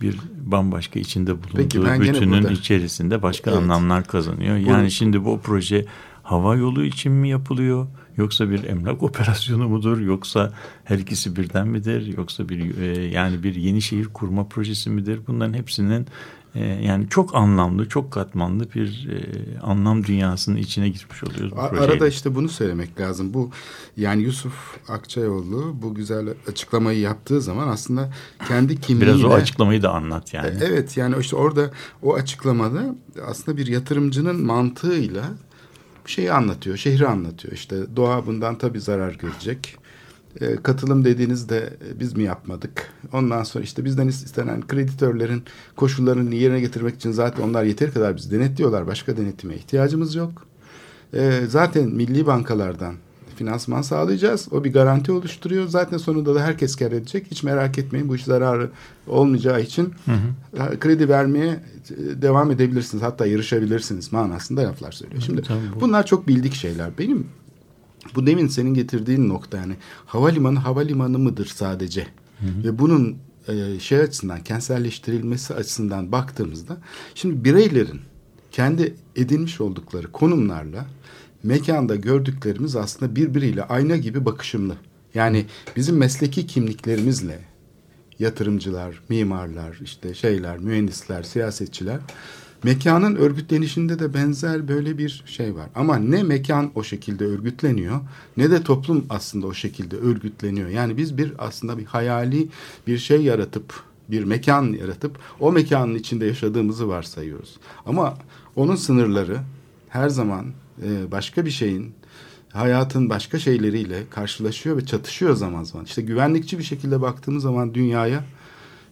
bir bambaşka, içinde bulunduğu bütünün içerisinde başka, evet, anlamlar kazanıyor. Yani Bunun... şimdi bu proje hava yolu için mi yapılıyor? Yoksa bir emlak operasyonu mudur? Yoksa her ikisi birden midir? Yoksa bir e, yani bir yeni şehir kurma projesi midir? Bunların hepsinin e, yani çok anlamlı, çok katmanlı bir e, anlam dünyasının içine girmiş oluyoruz bu projeyle. Arada işte bunu söylemek lazım. Bu, yani Yusuf Akçayoğlu bu güzel açıklamayı yaptığı zaman aslında kendi kimliğiyle... Biraz o açıklamayı da anlat yani. E, evet, yani işte orada o açıklamada aslında bir yatırımcının mantığıyla şeyi anlatıyor, şehri anlatıyor. İşte doğa bundan tabii zarar görecek. E, katılım dediğinizde biz mi yapmadık? Ondan sonra işte bizden istenen kreditörlerin koşullarını yerine getirmek için zaten onlar yeteri kadar bizi denetliyorlar. Başka denetime ihtiyacımız yok. E, zaten milli bankalardan finansman sağlayacağız. O bir garanti oluşturuyor. Zaten sonunda da herkes kar edecek. Hiç merak etmeyin, bu iş zararı olmayacağı için hı hı. kredi vermeye devam edebilirsiniz. Hatta yarışabilirsiniz manasında laflar söylüyor. Şimdi bu. bunlar çok bildik şeyler. Benim bu demin senin getirdiğin nokta, yani havalimanı havalimanı mıdır sadece? Hı hı. Ve bunun şey açısından, kentselleştirilmesi açısından baktığımızda şimdi bireylerin kendi edinmiş oldukları konumlarla mekanda gördüklerimiz aslında birbiriyle ayna gibi bakışımlı. Yani bizim mesleki kimliklerimizle yatırımcılar, mimarlar, işte şeyler, mühendisler, siyasetçiler, mekanın örgütlenişinde de benzer böyle bir şey var. Ama ne mekan o şekilde örgütleniyor, ne de toplum aslında o şekilde örgütleniyor. Yani biz bir aslında bir hayali bir şey yaratıp, bir mekan yaratıp o mekanın içinde yaşadığımızı varsayıyoruz. Ama onun sınırları her zaman başka bir şeyin, hayatın başka şeyleriyle karşılaşıyor ve çatışıyor zaman zaman. İşte güvenlikçi bir şekilde baktığımız zaman dünyaya,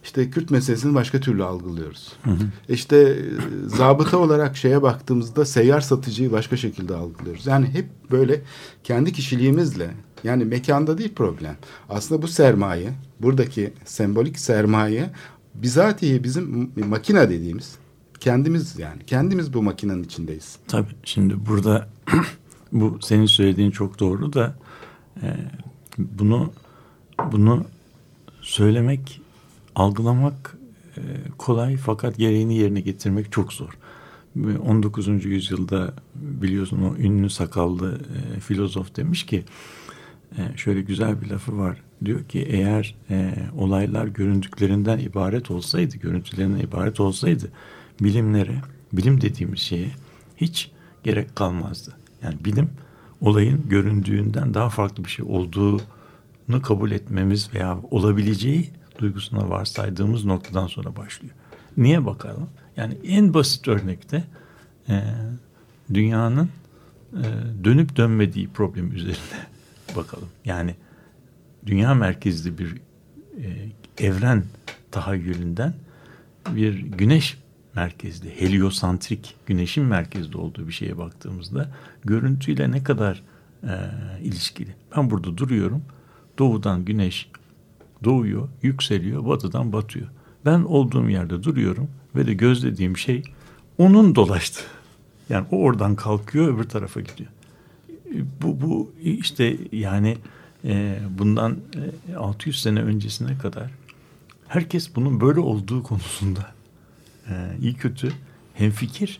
işte Kürt meselesini başka türlü algılıyoruz. Hı hı. İşte zabıta olarak şeye baktığımızda seyyar satıcıyı başka şekilde algılıyoruz. Yani hep böyle kendi kişiliğimizle, yani mekanda değil problem. Aslında bu sermaye, buradaki sembolik sermaye bizatihi bizim makina dediğimiz, kendimiz, yani kendimiz bu makinenin içindeyiz. Tabii şimdi burada bu senin söylediğin çok doğru da e, bunu bunu söylemek, algılamak e, kolay, fakat gereğini yerine getirmek çok zor. on dokuzuncu yüzyılda biliyorsun o ünlü sakallı e, filozof demiş ki e, şöyle güzel bir lafı var. Diyor ki eğer e, olaylar göründüklerinden ibaret olsaydı, görüntülerinden ibaret olsaydı bilimlere, bilim dediğimiz şeye hiç gerek kalmazdı. Yani bilim, olayın göründüğünden daha farklı bir şey olduğunu kabul etmemiz veya olabileceği duygusuna varsaydığımız noktadan sonra başlıyor. Niye bakalım? Yani en basit örnekte e, dünyanın e, dönüp dönmediği problemi üzerinde bakalım. Yani dünya merkezli bir e, evren tahayyülünden bir güneş merkezli, heliosantrik, güneşin merkezde olduğu bir şeye baktığımızda görüntüyle ne kadar e, ilişkili. Ben burada duruyorum. Doğudan güneş doğuyor, yükseliyor, batıdan batıyor. Ben olduğum yerde duruyorum ve de gözlediğim şey onun dolaştığı. Yani o oradan kalkıyor, öbür tarafa gidiyor. Bu, bu işte yani e, bundan e, altı yüz sene öncesine kadar herkes bunun böyle olduğu konusunda e, iyi kötü hemfikir.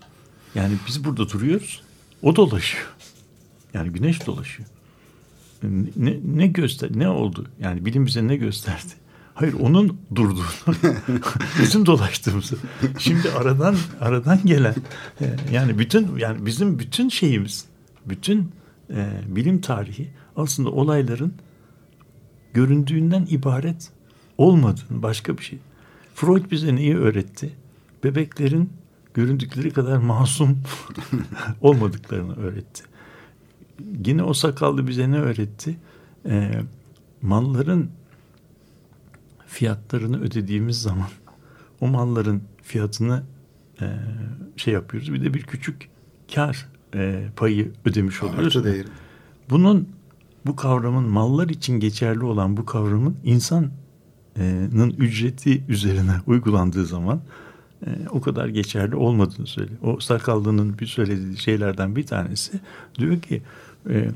Yani biz burada duruyoruz, o dolaşıyor. Yani güneş dolaşıyor. Ne, ne göster, ne oldu? Yani bilim bize ne gösterdi? Hayır, onun durduğunu, bizim dolaştığımızı. Şimdi aradan aradan gelen e, yani bütün yani bizim bütün şeyimiz, bütün e, bilim tarihi aslında olayların göründüğünden ibaret olmadığını, başka bir şey. Freud bize neyi öğretti? Bebeklerin göründükleri kadar masum olmadıklarını öğretti. Yine o sakallı bize ne öğretti? E, malların fiyatlarını ödediğimiz zaman o malların fiyatını e, şey yapıyoruz. Bir de bir küçük kar e, payı ödemiş oluyoruz. Bunun, bu kavramın, mallar için geçerli olan bu kavramın insanın ücreti üzerine uygulandığı zaman e, o kadar geçerli olmadığını söylüyor. O sakallının bir söylediği şeylerden bir tanesi diyor ki e,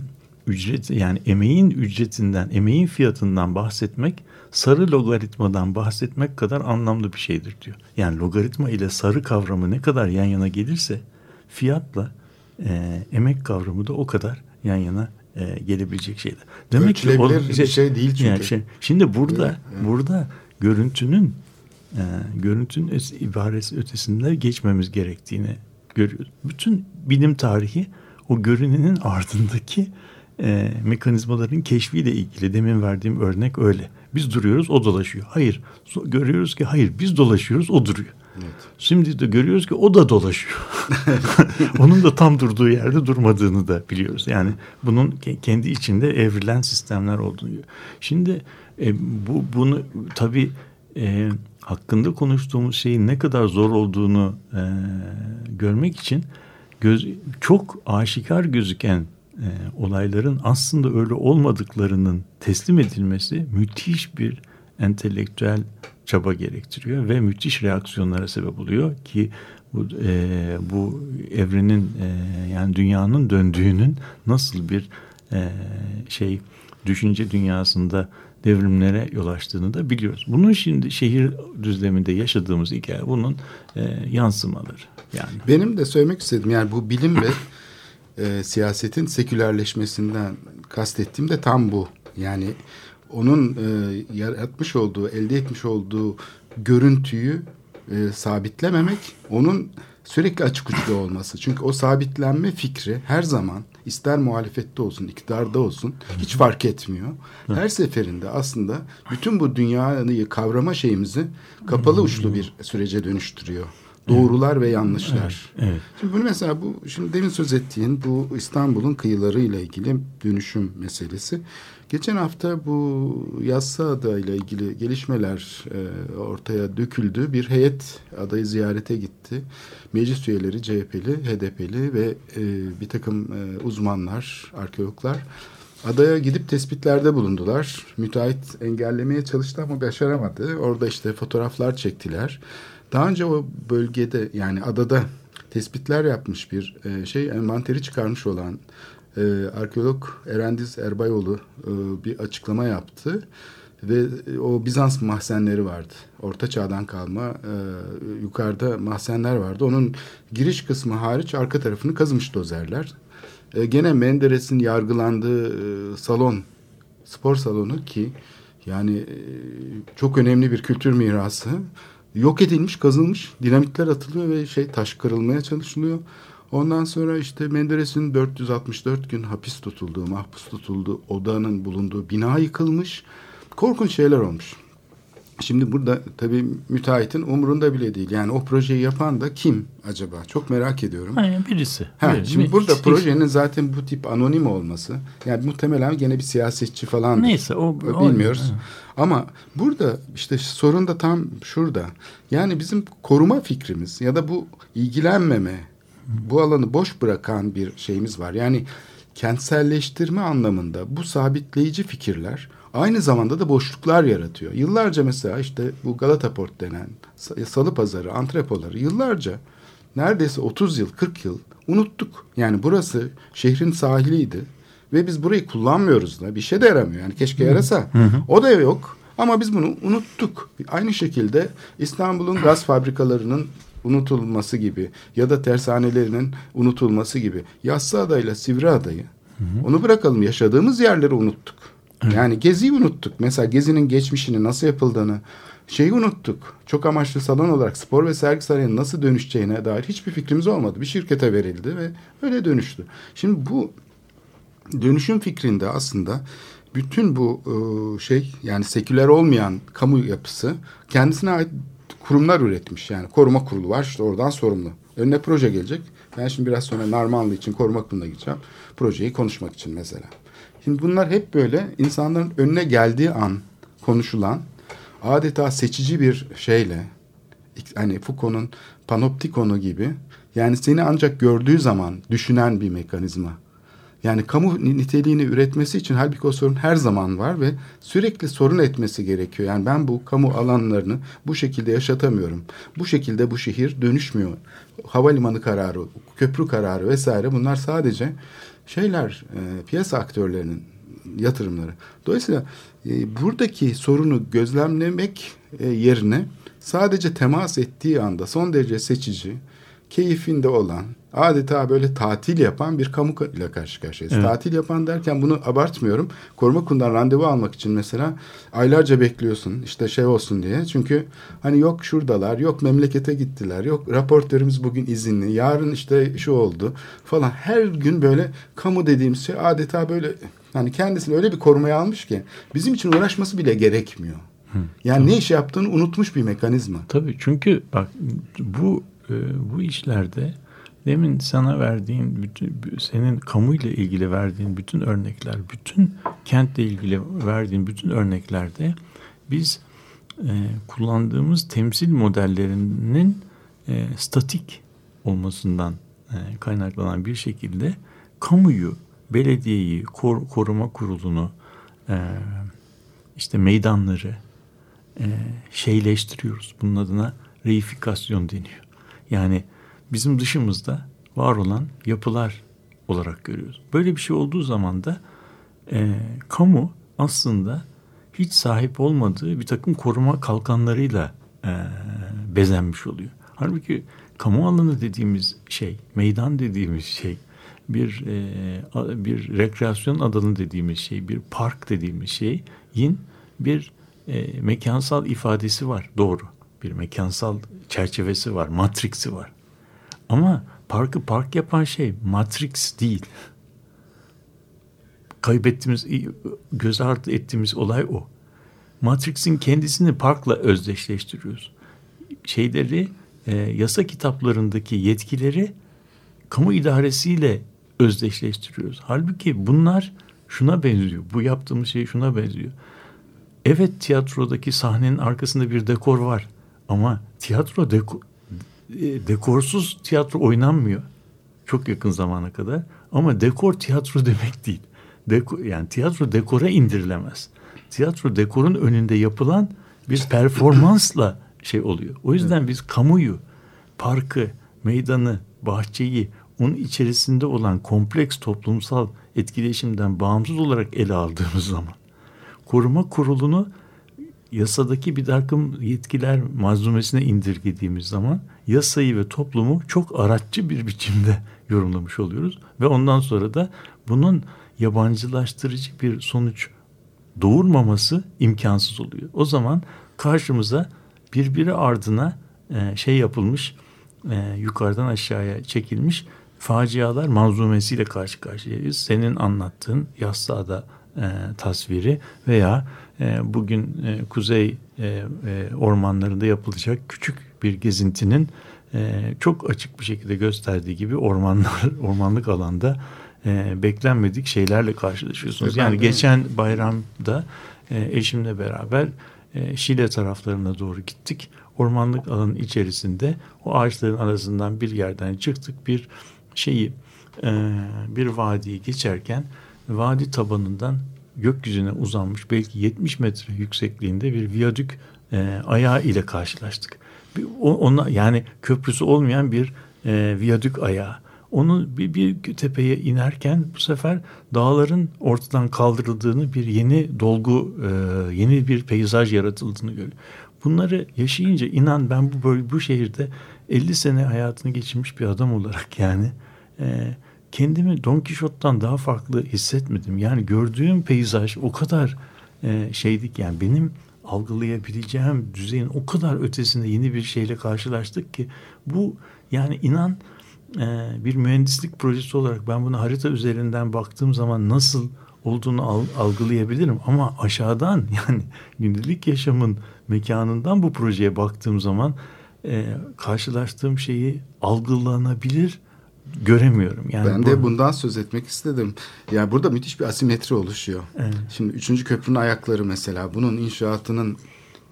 ücret, yani emeğin ücretinden, emeğin fiyatından bahsetmek sarı logaritmadan bahsetmek kadar anlamlı bir şeydir diyor. Yani logaritma ile sarı kavramı ne kadar yan yana gelirse fiyatla e, emek kavramı da o kadar yan yana e, gelebilecek şeyler. Demek ölçülebilir ki o, bir şey değil çünkü. Yani şey, şimdi burada evet, evet. burada görüntünün e, görüntünün ibaresi ötesinde geçmemiz gerektiğini görüyoruz. Bütün bilim tarihi o görünenin ardındaki e, mekanizmaların keşfiyle ilgili. Demin verdiğim örnek öyle. Biz duruyoruz, o dolaşıyor. Hayır, görüyoruz ki hayır, biz dolaşıyoruz, o duruyor. Evet. Şimdi de görüyoruz ki o da dolaşıyor. Onun da tam durduğu yerde durmadığını da biliyoruz. Yani bunun kendi içinde evrilen sistemler olduğunu. Şimdi e, bu bunu tabii e, hakkında konuştuğumuz şeyin ne kadar zor olduğunu e, görmek için göz, çok aşikar gözüken E, olayların aslında öyle olmadıklarının teslim edilmesi müthiş bir entelektüel çaba gerektiriyor ve müthiş reaksiyonlara sebep oluyor ki bu, e, bu evrenin e, yani dünyanın döndüğünün nasıl bir e, şey düşünce dünyasında devrimlere yol açtığını da biliyoruz. Bunun şimdi şehir düzleminde yaşadığımız hikaye bunun e, yansımaları. Yani benim de söylemek istedim yani bu bilim ve E, siyasetin sekülerleşmesinden kastettiğim de tam bu. Yani onun e, yaratmış olduğu, elde etmiş olduğu görüntüyü e, sabitlememek, onun sürekli açık uçlu olması. Çünkü o sabitlenme fikri her zaman ister muhalefette olsun, iktidarda olsun hiç fark etmiyor. Her seferinde aslında bütün bu dünyayı kavrama şeyimizi kapalı uçlu bir sürece dönüştürüyor. Doğrular evet. ve yanlışlar. Evet, evet. Şimdi bunu mesela bu şimdi demin söz ettiğin bu İstanbul'un kıyıları ile ilgili dönüşüm meselesi. Geçen hafta bu Yassıada ile ilgili gelişmeler e, ortaya döküldü. Bir heyet adayı ziyarete gitti. Meclis üyeleri C H P'li, H D P'li ve e, bir takım e, uzmanlar, arkeologlar adaya gidip tespitlerde bulundular. Müteahhit engellemeye çalıştı ama başaramadı. Orada işte fotoğraflar çektiler. Daha önce o bölgede yani adada tespitler yapmış bir şey envanteri çıkarmış olan e, arkeolog Erendiz Erbayoğlu e, bir açıklama yaptı. Ve o Bizans mahzenleri vardı. Orta çağdan kalma e, yukarıda mahzenler vardı. Onun giriş kısmı hariç arka tarafını kazımış dozerler. E, gene Menderes'in yargılandığı e, salon, spor salonu ki yani e, çok önemli bir kültür mirası. Yok edilmiş, kazılmış, dinamitler atılıyor ve şey taş kırılmaya çalışılıyor. Ondan sonra işte Menderes'in dört yüz altmış dört gün hapis tutulduğu, mahpus tutulduğu odanın bulunduğu bina yıkılmış. Korkunç şeyler olmuş. Şimdi burada tabii müteahhitin umurunda bile değil. Yani o projeyi yapan da kim acaba? Çok merak ediyorum. Aynen, birisi. Ha, birisi. Şimdi burada projenin zaten bu tip anonim olması. Yani muhtemelen gene bir siyasetçi falan. Neyse o, o bilmiyoruz. O, ama burada işte sorun da tam şurada. Yani bizim koruma fikrimiz ya da bu ilgilenmeme, bu alanı boş bırakan bir şeyimiz var. Yani kentselleştirme anlamında bu sabitleyici fikirler aynı zamanda da boşluklar yaratıyor. Yıllarca mesela işte bu Galata Port denen salı pazarı, antrepoları yıllarca neredeyse otuz yıl, kırk yıl unuttuk. Yani burası şehrin sahiliydi ve biz burayı kullanmıyoruz da bir şey de yaramıyor. Yani keşke yarasa. Hı hı. O da yok ama biz bunu unuttuk. Aynı şekilde İstanbul'un gaz fabrikalarının unutulması gibi ya da tersanelerinin unutulması gibi. Yassıada ile Sivriada'yı, onu bırakalım, yaşadığımız yerleri unuttuk. Yani Gezi'yi unuttuk. Mesela Gezi'nin geçmişini, nasıl yapıldığını, şeyi unuttuk. Çok amaçlı salon olarak spor ve sergi sarayının nasıl dönüşeceğine dair hiçbir fikrimiz olmadı. Bir şirkete verildi ve öyle dönüştü. Şimdi bu dönüşüm fikrinde aslında bütün bu şey, yani seküler olmayan kamu yapısı kendisine ait kurumlar üretmiş. Yani koruma kurulu var, işte oradan sorumlu. Önüne proje gelecek. Ben şimdi biraz sonra Narmanlı için koruma kuruluna gideceğim. Projeyi konuşmak için mesela. Şimdi bunlar hep böyle insanların önüne geldiği an konuşulan, adeta seçici bir şeyle, hani Foucault'un panoptikonu gibi, yani seni ancak gördüğü zaman düşünen bir mekanizma. Yani kamu niteliğini üretmesi için halbuki o sorun her zaman var ve sürekli sorun etmesi gerekiyor. Yani ben bu kamu alanlarını bu şekilde yaşatamıyorum. Bu şekilde bu şehir dönüşmüyor. Havalimanı kararı, köprü kararı vesaire, bunlar sadece şeyler, e, piyasa aktörlerinin yatırımları. Dolayısıyla e, buradaki sorunu gözlemlemek e, yerine sadece temas ettiği anda son derece seçici, keyfinde olan, adeta böyle tatil yapan bir kamu ile karşı karşıyayız. Evet. Tatil yapan derken bunu abartmıyorum. Koruma kurulundan randevu almak için mesela aylarca bekliyorsun işte şey olsun diye. Çünkü hani yok şuradalar, yok memlekete gittiler, yok raportörümüz bugün izinli, yarın işte şu oldu falan. Her gün böyle kamu dediğimiz şey adeta böyle hani kendisini öyle bir korumaya almış ki bizim için uğraşması bile gerekmiyor. Hı, yani tabii. Ne iş yaptığını unutmuş bir mekanizma. Tabii, çünkü bak bu bu işlerde demin sana verdiğin, bütün, senin kamuyla ilgili verdiğin bütün örnekler, bütün kentle ilgili verdiğin bütün örneklerde biz e, kullandığımız temsil modellerinin e, statik olmasından e, kaynaklanan bir şekilde kamuyu, belediyeyi, kor, koruma kurulunu, e, işte meydanları e, şeyleştiriyoruz. Bunun adına reifikasyon deniyor. Yani bizim dışımızda var olan yapılar olarak görüyoruz. Böyle bir şey olduğu zaman da e, kamu aslında hiç sahip olmadığı bir takım koruma kalkanlarıyla e, bezenmiş oluyor. Halbuki kamu alanı dediğimiz şey, meydan dediğimiz şey, bir e, bir rekreasyon alanı dediğimiz şey, bir park dediğimiz şeyin bir e, mekansal ifadesi var, doğru. Bir mekansal çerçevesi var, matriksi var. Ama parkı park yapan şey matriks değil. Kaybettiğimiz, göz ardı ettiğimiz olay o. Matrix'in kendisini parkla özdeşleştiriyoruz. Şeyleri, e, yasa kitaplarındaki yetkileri kamu idaresiyle özdeşleştiriyoruz. Halbuki bunlar şuna benziyor. Bu yaptığımız şey şuna benziyor. Evet, tiyatrodaki sahnenin arkasında bir dekor var. Ama tiyatro deko, dekorsuz tiyatro oynanmıyor çok yakın zamana kadar. Ama dekor tiyatro demek değil. Deko, yani tiyatro dekora indirilemez. Tiyatro dekorun önünde yapılan bir performansla şey oluyor. O yüzden biz kamuyu, parkı, meydanı, bahçeyi, onun içerisinde olan kompleks toplumsal etkileşimden bağımsız olarak ele aldığımız zaman koruma kurulunu yasadaki bir takım yetkiler malzumesine indirgediğimiz zaman yasayı ve toplumu çok araççı bir biçimde yorumlamış oluyoruz. Ve ondan sonra da bunun yabancılaştırıcı bir sonuç doğurmaması imkansız oluyor. O zaman karşımıza birbiri ardına şey yapılmış, yukarıdan aşağıya çekilmiş facialar malzumesiyle karşı karşıyayız. Senin anlattığın Yassıada tasviri veya bugün Kuzey ormanlarında yapılacak küçük bir gezintinin çok açık bir şekilde gösterdiği gibi ormanlar, ormanlık alanda beklenmedik şeylerle karşılaşıyorsunuz. Yani geçen bayramda eşimle beraber Şile taraflarına doğru gittik. Ormanlık alanın içerisinde o ağaçların arasından bir yerden çıktık, bir şeyi, bir vadiyi geçerken vadi tabanından gökyüzüne uzanmış belki yetmiş metre yüksekliğinde bir viyadük e, ayağı ile karşılaştık. Bir, ona, yani köprüsü olmayan bir e, viyadük ayağı. Onu bir, bir tepeye inerken bu sefer dağların ortadan kaldırıldığını, bir yeni dolgu, e, yeni bir peyzaj yaratıldığını görüyor. Bunları yaşayınca inan ben bu böyle, bu şehirde elli sene hayatını geçirmiş bir adam olarak yani e, kendimi Don Kişot'tan daha farklı hissetmedim. Yani gördüğüm peyzaj o kadar e, şeydik yani benim algılayabileceğim düzeyin o kadar ötesinde yeni bir şeyle karşılaştık ki bu yani inan e, bir mühendislik projesi olarak ben bunu harita üzerinden baktığım zaman nasıl olduğunu al, algılayabilirim ama aşağıdan yani gündelik yaşamın mekanından bu projeye baktığım zaman e, karşılaştığım şeyi algılanabilir göremiyorum. Yani ben bu... de bundan söz etmek istedim. Yani burada müthiş bir asimetri oluşuyor. Evet. Şimdi üçüncü köprünün ayakları mesela bunun inşaatının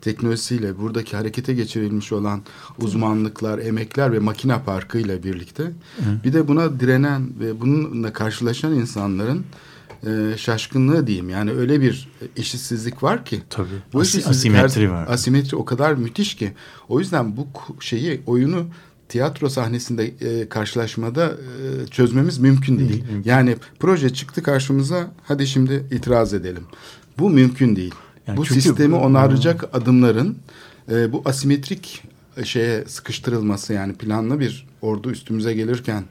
teknolojisiyle buradaki harekete geçirilmiş olan uzmanlıklar, emekler ve makine parkıyla birlikte evet. Bir de buna direnen ve bununla karşılaşan insanların e, şaşkınlığı diyeyim. Yani öyle bir eşitsizlik var ki. Tabii. Bu As- asimetri her... var. Asimetri o kadar müthiş ki. O yüzden bu şeyi, oyunu tiyatro sahnesinde e, karşılaşmada e, çözmemiz mümkün değil. Mümkün. Yani proje çıktı karşımıza, hadi şimdi itiraz edelim. Bu mümkün değil. Yani bu sistemi bu, onaracak hmm. adımların e, bu asimetrik şeye sıkıştırılması, yani planlı bir ordu üstümüze gelirken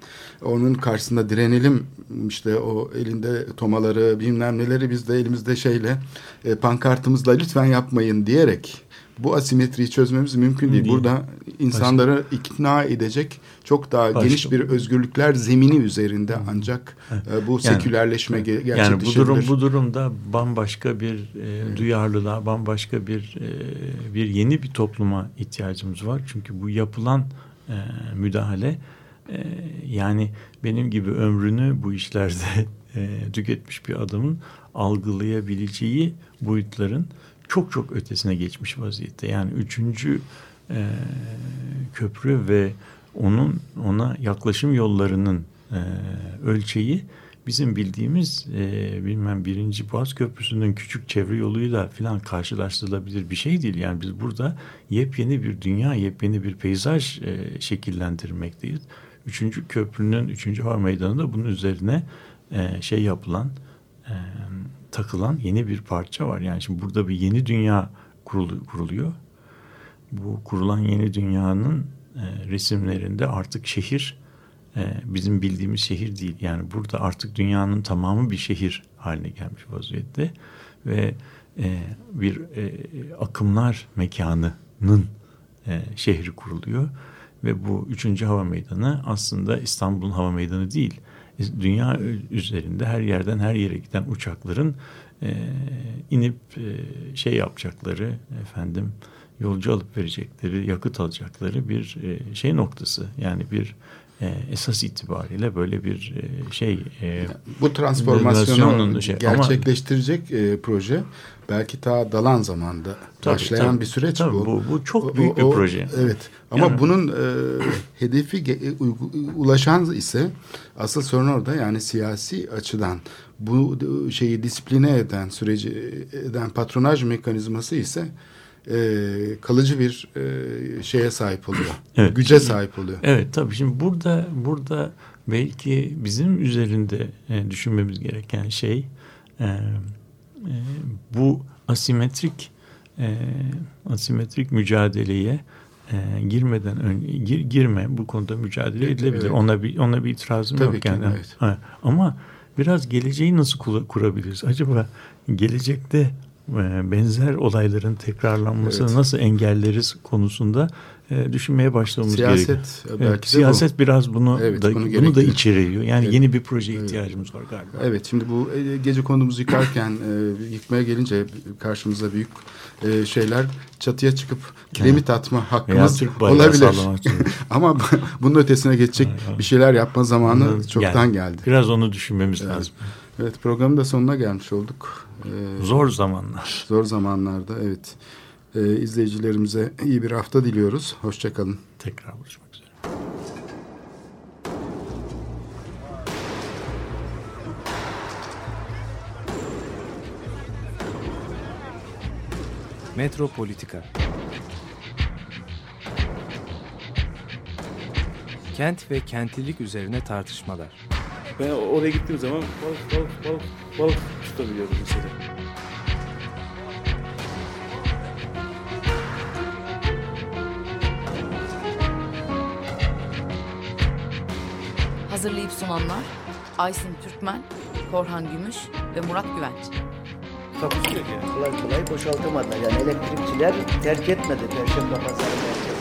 onun karşısında direnelim, işte o elinde tomaları bilmem neleri biz de elimizde şeyle e, pankartımızla lütfen yapmayın diyerek bu asimetriyi çözmemiz mümkün değil. değil. Burada insanları Başka. ikna edecek çok daha Başka. geniş bir özgürlükler zemini üzerinde ancak evet. bu sekülerleşme yani, gerçekleşebilir. Yani bu durum bu durumda bambaşka bir e, evet. duyarlılığa, bambaşka bir e, bir yeni bir topluma ihtiyacımız var. Çünkü bu yapılan e, müdahale e, yani benim gibi ömrünü bu işlerde e, tüketmiş bir adamın algılayabileceği boyutların çok çok ötesine geçmiş vaziyette. Yani üçüncü e, köprü ve onun ona yaklaşım yollarının e, ölçeği bizim bildiğimiz e, bilmem birinci Boğaz Köprüsü'nün küçük çevre yoluyla falan karşılaştırılabilir bir şey değil. Yani biz burada yepyeni bir dünya, yepyeni bir peyzaj e, şekillendirmekteyiz. Üçüncü köprünün, üçüncü Har Meydanı'nda bunun üzerine e, şey yapılan... E, takılan yeni bir parça var. Yani şimdi burada bir yeni dünya kuruluyor. Bu kurulan yeni dünyanın e, resimlerinde artık şehir e, bizim bildiğimiz şehir değil. Yani burada artık dünyanın tamamı bir şehir haline gelmiş vaziyette ve e, bir e, akımlar mekanının e, şehri kuruluyor ve bu üçüncü Hava Meydanı aslında İstanbul'un Hava Meydanı değil. Dünya üzerinde her yerden her yere giden uçakların e, inip e, şey yapacakları, efendim yolcu alıp verecekleri, yakıt alacakları bir e, şey noktası. Yani bir e, esas itibariyle böyle bir e, şey. E, Bu transformasyonu şey. gerçekleştirecek Ama, e, proje belki ta Dalan zamanında tabii, başlayan tabii, bir süreç tabii, bu. bu. Bu çok büyük o, bir o, proje. Evet. Ama yani, bunun e, hedefi ge- ulaşan ise asıl sorun orada, yani siyasi açıdan bu şeyi disipline eden süreci eden patronaj mekanizması ise e, kalıcı bir e, şeye sahip oluyor. Evet, güce şimdi, sahip oluyor. Evet tabii şimdi burada burada belki bizim üzerinde e, düşünmemiz gereken şey e, e, bu asimetrik e, asimetrik mücadeleye E, girmeden önce gir, girme bu konuda mücadele evet, edilebilir. Evet. Ona bir ona bir itirazım Tabii yok ki, yani. Evet. Ha, ama biraz geleceği nasıl kur, kurabiliriz? Acaba gelecekte e, benzer olayların tekrarlanmasını evet. nasıl engelleriz konusunda e, düşünmeye başlamamız siyaset, gerekiyor. Belki evet, siyaset bu. Biraz bunu, evet, da, bunu, bunu da içeriyor. Yani evet. yeni bir projeye evet. ihtiyacımız var galiba. Evet, şimdi bu gece konumuzu yıkarken e, yıkmaya gelince karşımıza büyük e, şeyler, çatıya çıkıp kiremit atma hakkımız olabilir. Ama bunun ötesine geçecek ha, ha. bir şeyler yapma zamanı Bundan, çoktan yani, geldi. Biraz onu düşünmemiz evet. lazım. Evet, programın da sonuna gelmiş olduk. Ee, zor zamanlar. Zor zamanlarda evet. Ee, izleyicilerimize iyi bir hafta diliyoruz. Hoşça kalın. Tekrar buluşmak üzere. Metropolitika. Kent ve kentlilik üzerine tartışmalar. Ben oraya gittiğim zaman balık balık balık balık tutabiliyordum mesela. Hazırlayıp sunanlar Ayşin Türkmen, Korhan Gümüş ve Murat Güvenç. Tapusuyor yani. Kolay kolay boşaltamadı. Yani elektrikçiler terk etmedi Perşembe Pazarı merkezini.